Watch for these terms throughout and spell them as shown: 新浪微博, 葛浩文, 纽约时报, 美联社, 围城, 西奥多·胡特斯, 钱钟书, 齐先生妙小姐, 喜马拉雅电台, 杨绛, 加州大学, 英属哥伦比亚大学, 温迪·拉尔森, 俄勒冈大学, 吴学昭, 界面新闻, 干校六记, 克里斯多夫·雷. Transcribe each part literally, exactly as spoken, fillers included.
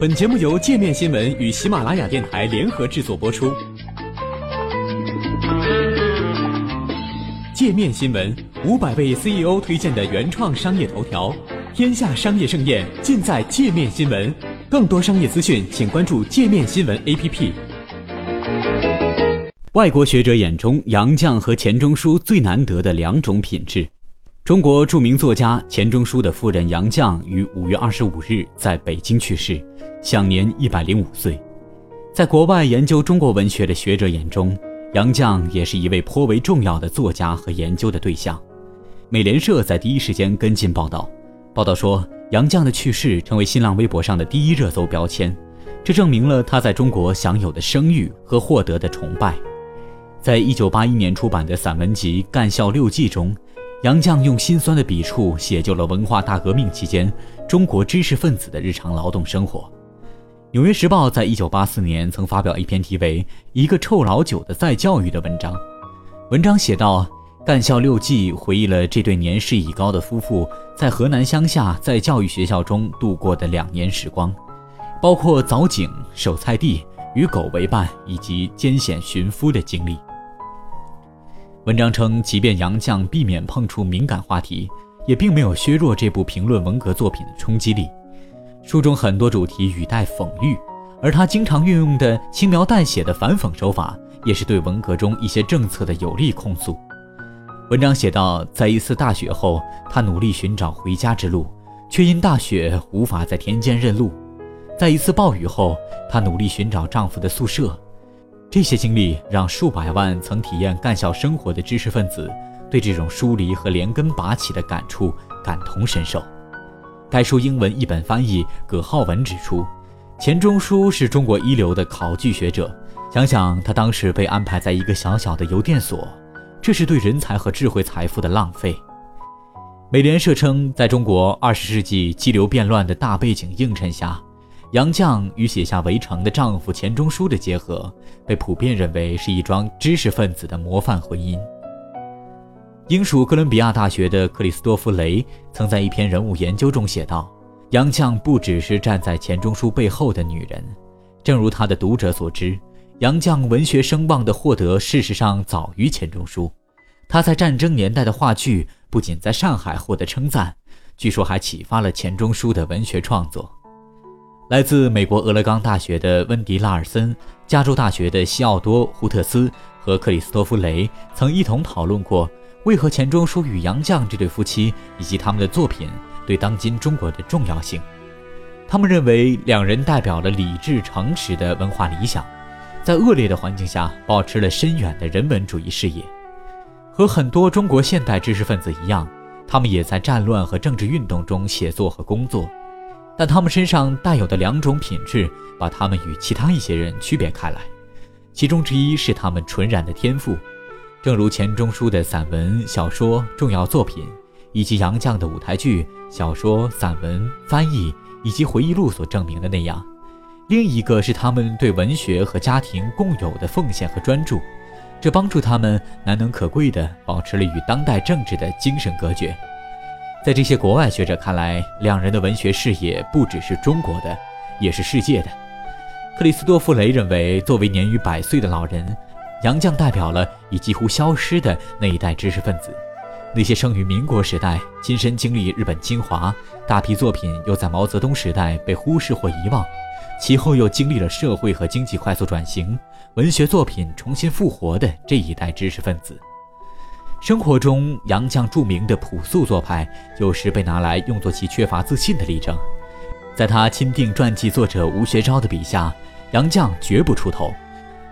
本节目由界面新闻与喜马拉雅电台联合制作播出。界面新闻五百位 C E O 推荐的原创商业头条，天下商业盛宴尽在界面新闻。更多商业资讯，请关注界面新闻 A P P。外国学者眼中，杨绛和钱钟书最难得的两种品质。中国著名作家钱钟书的夫人杨绛于五月二十五日在北京去世，享年一百零五岁。在国外研究中国文学的学者眼中，杨绛也是一位颇为重要的作家和研究的对象。美联社在第一时间跟进报道，报道说杨绛的去世成为新浪微博上的第一热搜标签，这证明了他在中国享有的声誉和获得的崇拜。在一九八一年出版的散文集《干校六记》中，杨绛用辛酸的笔触写就了文化大革命期间中国知识分子的日常劳动生活。纽约时报在一九八四年曾发表一篇题为《一个臭老九的再教育》的文章，文章写道，干校六记回忆了这对年事已高的夫妇在河南乡下在教育学校中度过的两年时光，包括凿井、守菜地、与狗为伴以及艰险寻夫的经历。文章称，即便杨绛避免碰触敏感话题，也并没有削弱这部评论文革作品的冲击力。书中很多主题语带讽喻，而他经常运用的轻描淡写的反讽手法，也是对文革中一些政策的有力控诉。文章写道，在一次大雪后，他努力寻找回家之路，却因大雪无法在田间认路；在一次暴雨后，他努力寻找丈夫的宿舍。这些经历让数百万曾体验干校生活的知识分子对这种疏离和连根拔起的感触感同身受。该书英文译本翻译葛浩文指出，钱钟书是中国一流的考据学者，想想他当时被安排在一个小小的邮电所，这是对人才和智慧财富的浪费。美联社称，在中国二十世纪激流变乱的大背景映衬下，杨绛与写下《围城》的丈夫钱钟书的结合，被普遍认为是一桩知识分子的模范婚姻。英属哥伦比亚大学的克里斯多夫·雷曾在一篇人物研究中写道，杨绛不只是站在钱钟书背后的女人，正如他的读者所知，杨绛文学声望的获得事实上早于钱钟书。他在战争年代的话剧不仅在上海获得称赞，据说还启发了钱钟书的文学创作。来自美国俄勒冈大学的温迪·拉尔森、加州大学的西奥多·胡特斯和克里斯托夫·雷曾一同讨论过，为何钱钟书与杨绛这对夫妻以及他们的作品对当今中国的重要性。他们认为两人代表了理智诚实的文化理想，在恶劣的环境下保持了深远的人文主义视野。和很多中国现代知识分子一样，他们也在战乱和政治运动中写作和工作，但他们身上带有的两种品质把他们与其他一些人区别开来，其中之一是他们纯然的天赋。正如钱钟书的散文、小说、重要作品，以及杨绛的舞台剧、小说、散文、翻译以及回忆录所证明的那样，另一个是他们对文学和家庭共有的奉献和专注，这帮助他们难能可贵地保持了与当代政治的精神隔绝。在这些国外学者看来，两人的文学视野不只是中国的，也是世界的。克里斯多夫·雷认为，作为年逾百岁的老人，杨绛代表了已几乎消失的那一代知识分子，那些生于民国时代，亲身经历日本侵华，大批作品又在毛泽东时代被忽视或遗忘，其后又经历了社会和经济快速转型，文学作品重新复活的这一代知识分子。生活中，杨绛著名的朴素做派有时被拿来用作其缺乏自信的例证。在他钦定传记作者吴学昭的笔下，杨绛绝不出头，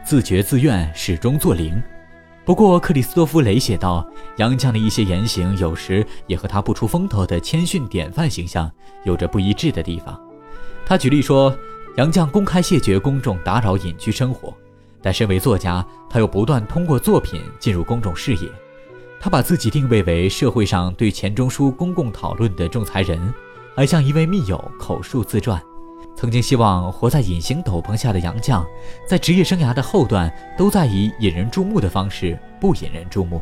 自觉自愿，始终做零。不过克里斯多夫·雷写道，杨绛的一些言行有时也和他不出风头的谦逊典范形象有着不一致的地方。他举例说，杨绛公开谢绝公众打扰隐居生活，但身为作家，他又不断通过作品进入公众视野。他把自己定位为社会上对钱钟书公共讨论的仲裁人，还向一位密友口述自传。曾经希望活在隐形斗篷下的杨绛，在职业生涯的后段都在以引人注目的方式不引人注目。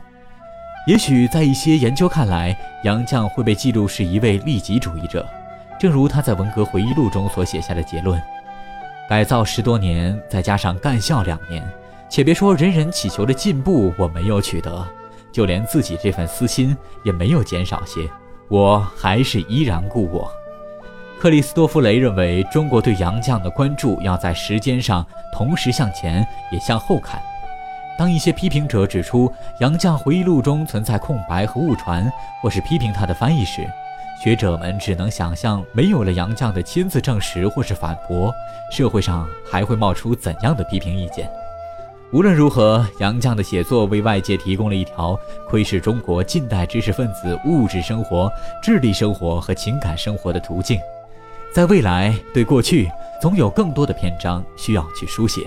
也许在一些研究看来，杨绛会被记录是一位利己主义者，正如他在文革回忆录中所写下的结论，改造十多年，再加上干校两年，且别说人人祈求的进步我没有取得，就连自己这份私心也没有减少些，我还是依然故我。克里斯多夫雷认为，中国对洋将的关注要在时间上同时向前也向后看。当一些批评者指出洋将回忆录中存在空白和误传，或是批评他的翻译时，学者们只能想象没有了洋将的亲自证实或是反驳，社会上还会冒出怎样的批评意见。无论如何，洋将的写作为外界提供了一条窥视中国近代知识分子物质生活、智力生活和情感生活的途径。在未来，对过去总有更多的篇章需要去书写。